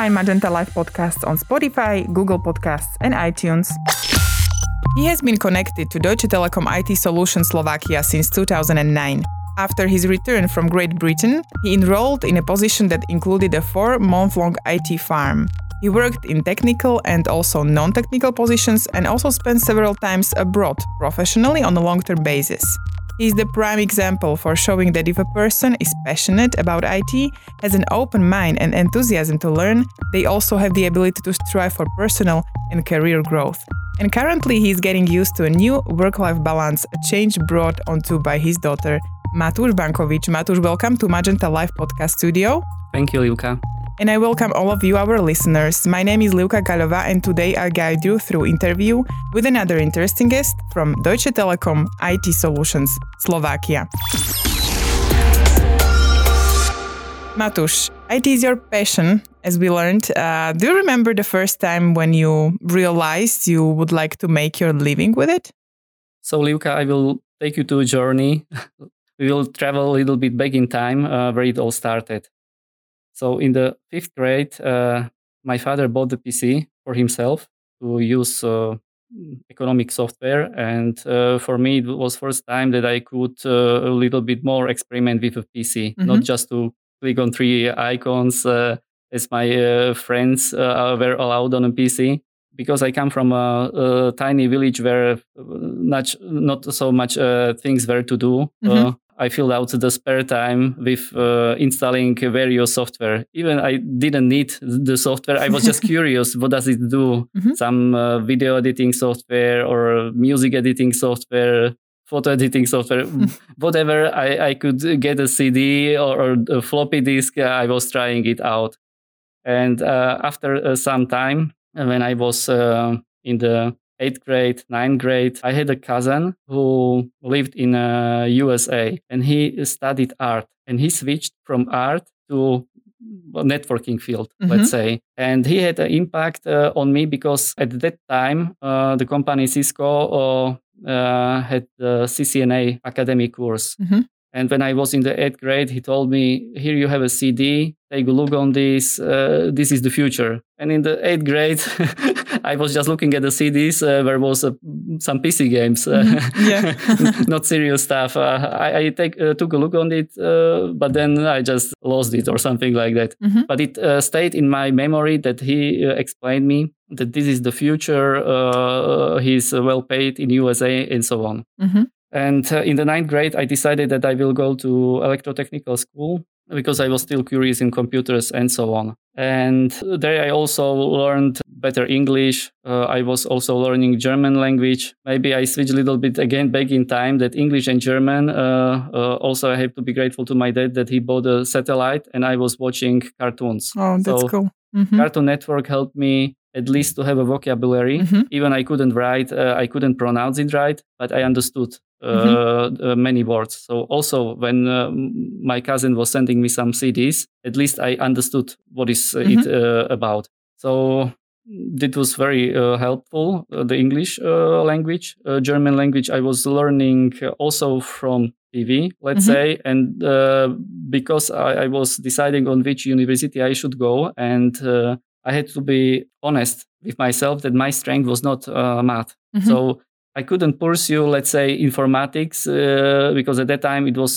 find Magenta Life podcasts on Spotify, Google Podcasts and iTunes. He has been connected to Deutsche Telekom IT Solutions Slovakia since 2009. After his return from Great Britain, he enrolled in a position that included a 4-month-long IT farm. He worked in technical and also non-technical positions and also spent several times abroad, professionally on a long-term basis. He is the prime example for showing that if a person is passionate about IT, has an open mind and enthusiasm to learn, they also have the ability to strive for personal and career growth. And currently he is getting used to a new work-life balance, a change brought onto by his daughter, Matúš Bankovič. Matúš, welcome to Magenta Life podcast studio. Thank you, Ľuka. And I welcome all of you, our listeners. My name is Livka Kalova, and today I'll guide you through interview with another interesting guest from Deutsche Telekom IT Solutions Slovakia. Matúš, IT is your passion, as we learned. Do you remember the first time when you realized you would like to make your living with it? So, Livka, I will take you to a journey. We will travel a little bit back in time where it all started. So in the 5th grade, my father bought a PC for himself to use economic software. And for me, it was first time that I could a little bit more experiment with a PC, mm-hmm. not just to click on 3 icons as my friends were allowed on a PC. Because I come from a tiny village where not so much things were to do. Mm-hmm. I filled out the spare time with installing various software. Even I didn't need the software. I was just curious, what does it do? Mm-hmm. Some video editing software or music editing software, photo editing software, whatever. I could get a CD or a floppy disk. I was trying it out. And after some time, when I was in the 8th grade, 9th grade, I had a cousin who lived in USA and he studied art and he switched from art to networking field, mm-hmm. let's say. And he had an impact on me because at that time, the company Cisco had the CCNA academy course. Mm-hmm. And when I was in the 8th grade, he told me, here you have a CD, take a look on this, this is the future. And in the 8th grade, I was just looking at the CDs, there was some PC games, not serious stuff. I took a look on it, but then I just lost it or something like that. Mm-hmm. But it stayed in my memory that he explained me that this is the future, he's well paid in USA and so on. Mm-hmm. And in the 9th grade, I decided that I will go to electrotechnical school because I was still curious in computers and so on. And there I also learned better English. I was also learning German language. Maybe I switched a little bit again back in time that English and German. Also, I have to be grateful to my dad that he bought a satellite and I was watching cartoons. Oh, that's cool. Mm-hmm. Cartoon Network helped me at least to have a vocabulary. Mm-hmm. Even I couldn't write, I couldn't pronounce it right, but I understood many words. So also when my cousin was sending me some CDs, at least I understood what is it about. So it was very helpful, the English language. German language I was learning also from TV, let's say, and because I was deciding on which university I should go, and I had to be honest with myself that my strength was not math. Mm-hmm. So I couldn't pursue, let's say, informatics because at that time it was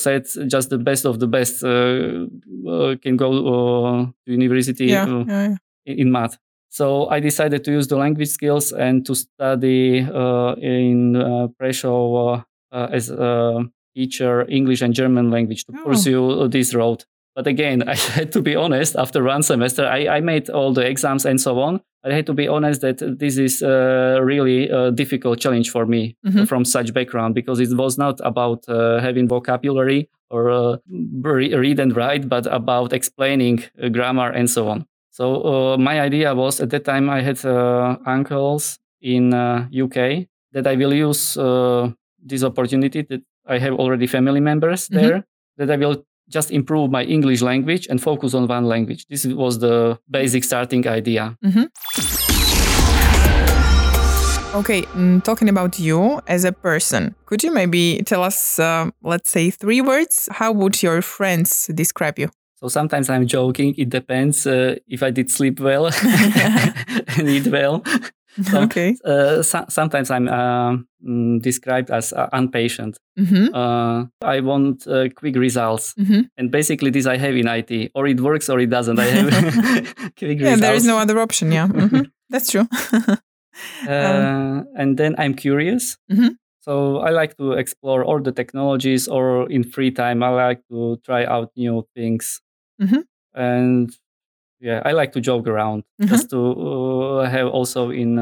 said just the best of the best can go to university in math. So I decided to use the language skills and to study in Prešov as a teacher, English and German language to pursue this road. But again, I had to be honest, after one semester, I made all the exams and so on. I had to be honest that this is really a difficult challenge for me from such background, because it was not about having vocabulary or read and write, but about explaining grammar and so on. So my idea was at that time I had uncles in UK that I will use this opportunity that I have already family members there, that I will just improve my English language and focus on one language. This was the basic starting idea. Mm-hmm. Okay, talking about you as a person, could you maybe tell us, let's say, 3 words? How would your friends describe you? So sometimes I'm joking. It depends if I did sleep well and eat well. So, okay. Sometimes I'm described as impatient. Mm-hmm. I want quick results. Mm-hmm. And basically this I have in IT. Or it works or it doesn't. I have quick results. Yeah, there is no other option. Yeah, mm-hmm. That's true. And then I'm curious. Mm-hmm. So I like to explore all the technologies, or in free time, I like to try out new things. Mm-hmm. And yeah, I like to joke around, mm-hmm. just to have also in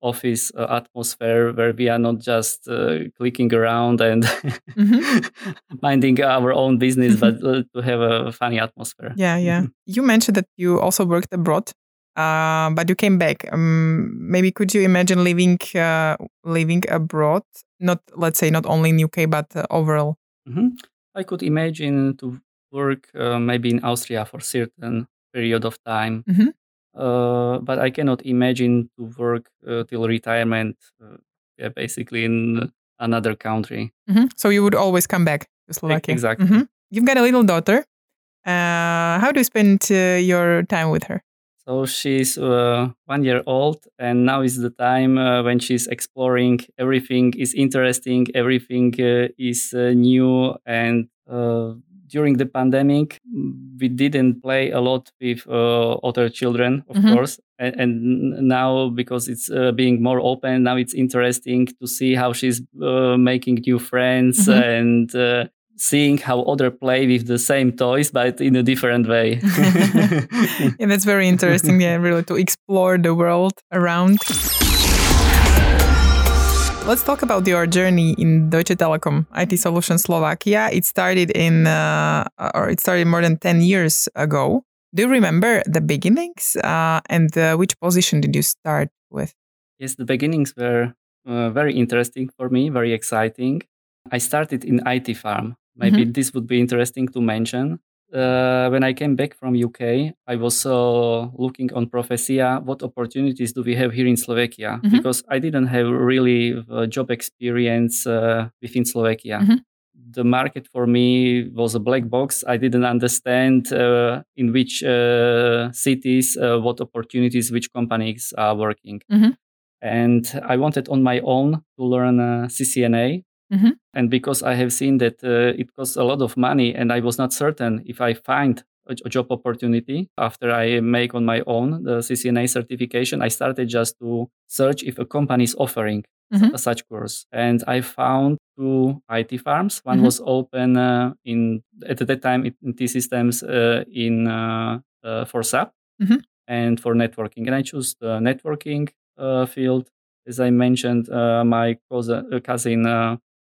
office atmosphere where we are not just clicking around and mm-hmm. minding our own business, mm-hmm. but to have a funny atmosphere. Yeah, yeah. Mm-hmm. You mentioned that you also worked abroad. But you came back. Maybe could you imagine living abroad? Not, let's say, not only in UK, but overall. Mm-hmm. I could imagine to work maybe in Austria for certain period of time. Mm-hmm. But I cannot imagine to work till retirement, basically in another country. Mm-hmm. So you would always come back to Slovakia. Exactly. Mm-hmm. You've got a little daughter. How do you spend your time with her? So she's 1 year old, and now is the time when she's exploring. Everything is interesting. Everything is new. And during the pandemic, we didn't play a lot with other children, of mm-hmm. course. And now, because it's being more open, now it's interesting to see how she's making new friends, mm-hmm. and seeing how others play with the same toys, but in a different way. Yeah, that's very interesting. Yeah, really to explore the world around. Let's talk about your journey in Deutsche Telekom IT Solutions Slovakia. It started more than 10 years ago. Do you remember the beginnings and which position did you start with? Yes, the beginnings were very interesting for me, very exciting. I started in IT farm. Maybe mm-hmm. this would be interesting to mention. When I came back from UK, I was looking on Profesia, what opportunities do we have here in Slovakia? Mm-hmm. Because I didn't have really job experience within Slovakia. Mm-hmm. The market for me was a black box. I didn't understand in which cities, what opportunities, which companies are working. Mm-hmm. And I wanted on my own to learn CCNA. Mm-hmm. And because I have seen that it costs a lot of money, and I was not certain if I find a job opportunity after I make on my own the CCNA certification, I started just to search if a company is offering mm-hmm. such course. And I found two IT farms. One mm-hmm. was open at that time in T-Systems for SAP mm-hmm. and for networking. And I chose the networking field. As I mentioned, my cousin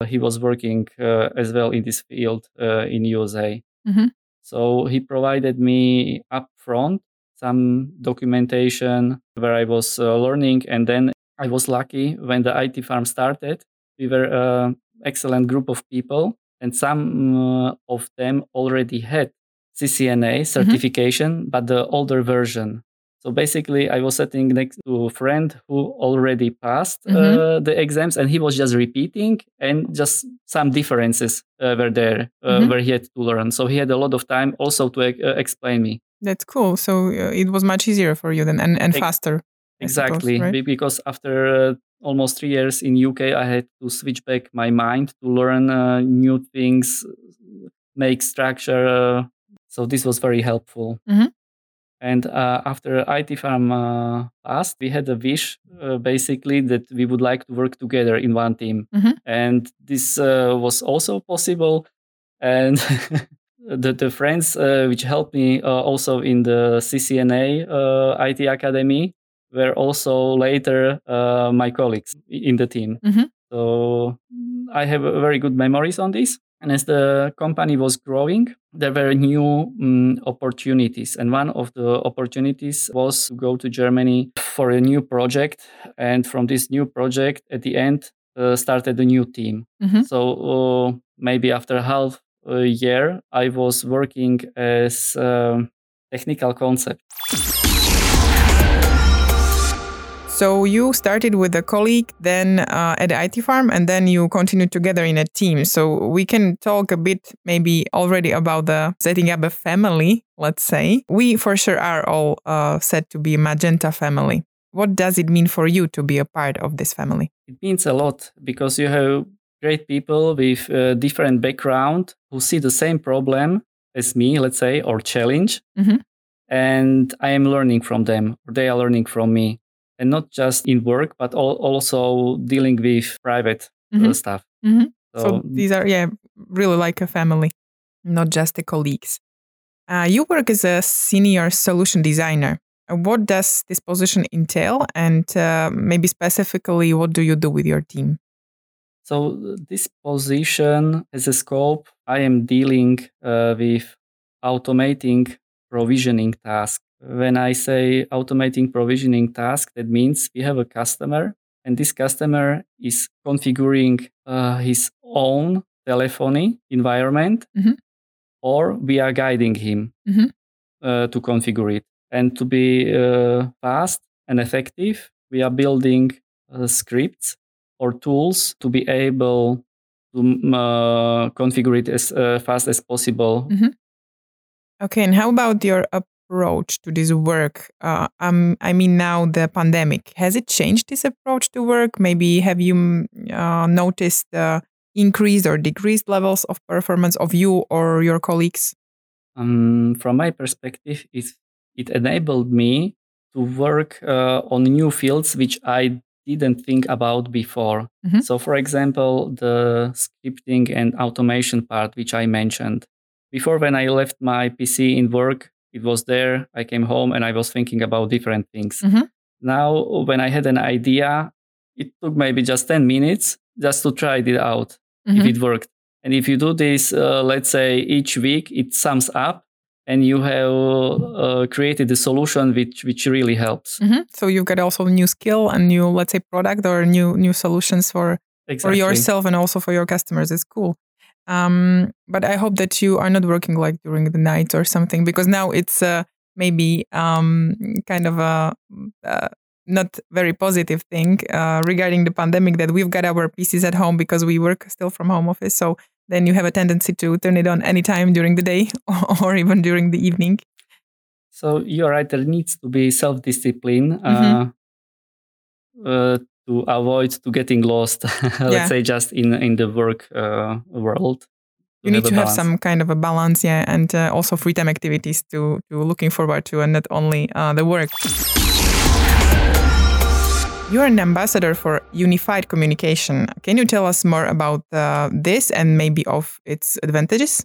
he was working as well in this field in USA. Mm-hmm. So he provided me upfront some documentation where I was learning. And then I was lucky when the IT farm started. We were an excellent group of people, and some of them already had CCNA certification, mm-hmm. but the older version. So basically, I was sitting next to a friend who already passed mm-hmm. the exams, and he was just repeating, and just some differences were there mm-hmm. where he had to learn. So he had a lot of time also to explain me. That's cool. So it was much easier for you then and faster. Exactly. Suppose, right? Because after almost 3 years in UK, I had to switch back my mind to learn new things, make structure. So this was very helpful. Mm-hmm. And after IT Farm passed, we had a wish, basically, that we would like to work together in one team. Mm-hmm. And this was also possible. And the friends which helped me also in the CCNA IT Academy were also later my colleagues in the team. Mm-hmm. So I have very good memories on this. And as the company was growing, there were new opportunities. And one of the opportunities was to go to Germany for a new project. And from this new project, at the end, started a new team. Mm-hmm. So maybe after half a year, I was working as technical concept. So you started with a colleague, then at the IT farm, and then you continued together in a team. So we can talk a bit maybe already about the setting up a family, let's say. We for sure are all said to be a Magenta family. What does it mean for you to be a part of this family? It means a lot because you have great people with different background who see the same problem as me, let's say, or challenge. Mm-hmm. And I am learning from them, or they are learning from me. And not just in work, but also dealing with private mm-hmm. stuff. Mm-hmm. So these are, really like a family, not just the colleagues. You work as a senior solution designer. What does this position entail? And maybe specifically, what do you do with your team? So this position as a scope, I am dealing with automating provisioning tasks. When I say automating provisioning task, that means we have a customer and this customer is configuring his own telephony environment mm-hmm. or we are guiding him mm-hmm. To configure it. And to be fast and effective, we are building scripts or tools to be able to configure it as fast as possible. Mm-hmm. Okay, and how about your approach to this work? Now the pandemic. Has it changed this approach to work? Maybe have you noticed increased or decreased levels of performance of you or your colleagues? From my perspective, it enabled me to work on new fields which I didn't think about before. Mm-hmm. So, for example, the scripting and automation part, which I mentioned. Before, when I left my PC in work, it was there, I came home and I was thinking about different things. Mm-hmm. Now, when I had an idea, it took maybe just 10 minutes just to try it out, mm-hmm. if it worked. And if you do this, let's say each week, it sums up and you have created a solution which really helps. Mm-hmm. So you've got also new skill and new, let's say, product or new solutions for yourself and also for your customers. It's cool. But I hope that you are not working like during the night or something, because now it's maybe kind of a not very positive thing regarding the pandemic that we've got our PCs at home because we work still from home office. So then you have a tendency to turn it on anytime during the day or even during the evening. So you're right, there needs to be self-discipline mm-hmm. To avoid to getting lost, let's say just in the work world. You need to have some kind of a balance, and also free time activities to looking forward to, and not only the work. You are an ambassador for Unified Communication. Can you tell us more about this and maybe of its advantages?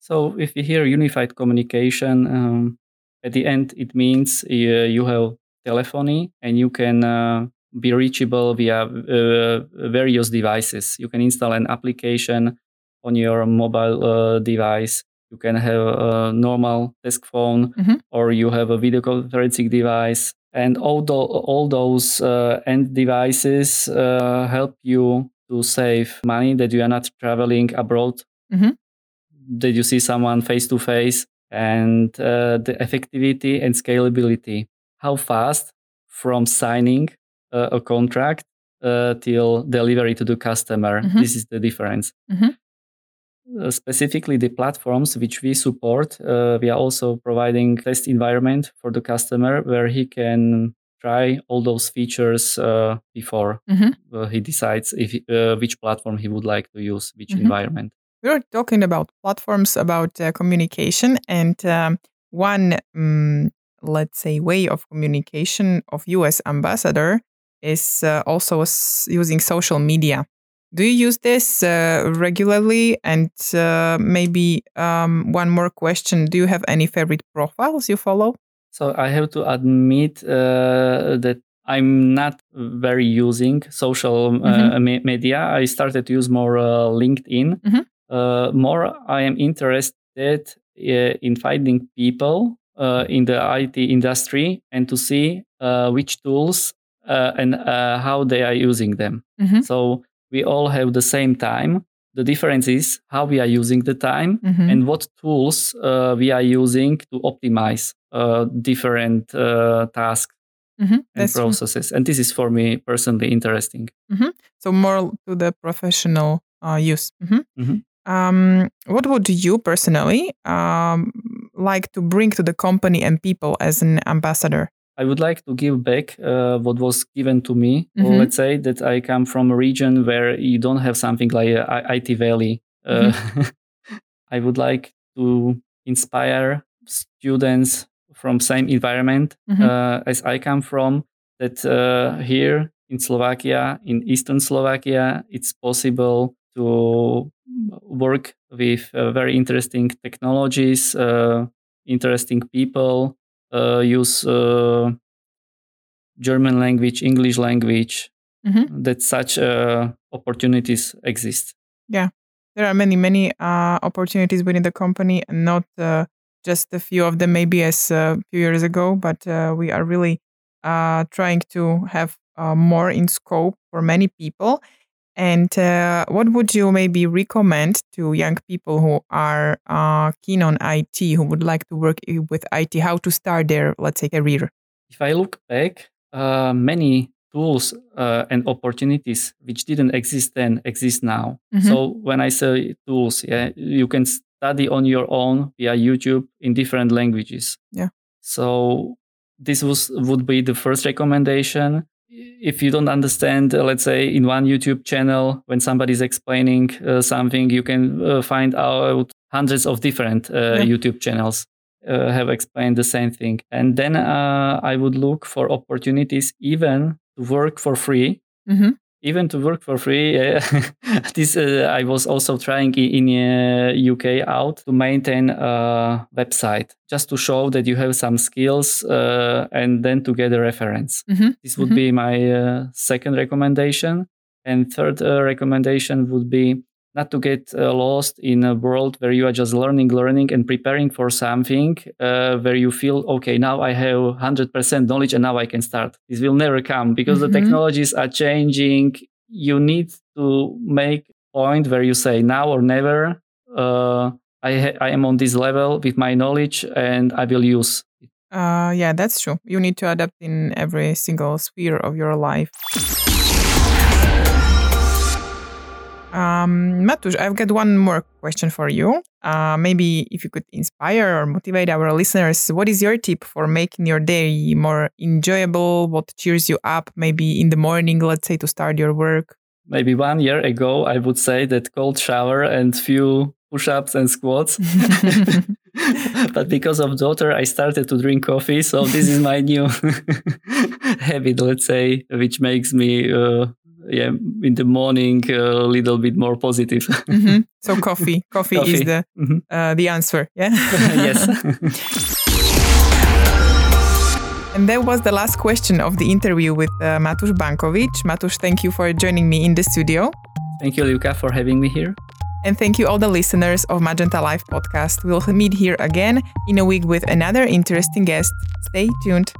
So if you hear Unified Communication, at the end it means you have telephony and you can be reachable via various devices. You can install an application on your mobile device. You can have a normal desk phone, mm-hmm. or you have a video conferencing device. And all those end devices help you to save money, that you are not traveling abroad, mm-hmm. that you see someone face to face, and the effectivity and scalability. How fast from signing a contract till delivery to the customer. Mm-hmm. This is the difference. Mm-hmm. Specifically, the platforms which we support, we are also providing test environment for the customer where he can try all those features before mm-hmm. He decides if which platform he would like to use, which mm-hmm. environment. We're talking about platforms, about communication, and one, let's say, way of communication of you as ambassador is also using social media. Do you use this regularly? And maybe one more question. Do you have any favorite profiles you follow? So I have to admit that I'm not very using social mm-hmm. media. I started to use more LinkedIn. Mm-hmm. More I am interested in finding people in the IT industry and to see which tools and how they are using them. Mm-hmm. So we all have the same time. The difference is how we are using the time mm-hmm. and what tools we are using to optimize different tasks. and processes. True. And this is for me personally interesting. Mm-hmm. So more to the professional use. Mm-hmm. Mm-hmm. What would you personally like to bring to the company and people as an ambassador? I would like to give back what was given to me. Mm-hmm. Well, let's say that I come from a region where you don't have something like an IT valley. Mm-hmm. I would like to inspire students from same environment as I come from, that here in Slovakia, in Eastern Slovakia, it's possible to work with very interesting technologies, interesting people, use German language, English language, that such opportunities exist. Yeah, there are many opportunities within the company, and not just a few of them maybe as a few years ago, but we are really trying to have more in scope for many people. And what would you maybe recommend to young people who are keen on IT, who would like to work with IT, how to start their, let's say, career? If I look back, many tools and opportunities which didn't exist then exist now. Mm-hmm. So when I say tools, you can study on your own via YouTube in different languages. Yeah. So this would be the first recommendation. If you don't understand, let's say, in one YouTube channel, when somebody's explaining something, you can find out hundreds of different YouTube channels have explained the same thing. And then I would look for opportunities even to work for free. Mm-hmm. Even to work for free. This I was also trying in UK out to maintain a website, just to show that you have some skills and then to get a reference. Mm-hmm. This would be my second recommendation. And third recommendation would be not to get lost in a world where you are just learning and preparing for something where you feel, okay, now I have 100% knowledge and now I can start. This will never come because the technologies are changing. You need to make a point where you say now or never, I am on this level with my knowledge and I will use it. Yeah, that's true. You need to adapt in every single sphere of your life. Matúš, I've got one more question for you. Maybe if you could inspire or motivate our listeners, what is your tip for making your day more enjoyable? What cheers you up maybe in the morning, let's say, to start your work? Maybe 1 year ago, I would say that cold shower and few push-ups and squats. But because of daughter, I started to drink coffee. So this is my new habit, let's say, which makes me... in the morning, a little bit more positive. So coffee is the answer. Yeah. Yes. And that was the last question of the interview with Matúš Bankovič. Matúš, thank you for joining me in the studio. Thank you, Ľuka, for having me here. And thank you all the listeners of Magenta Life podcast. We'll meet here again in a week with another interesting guest. Stay tuned.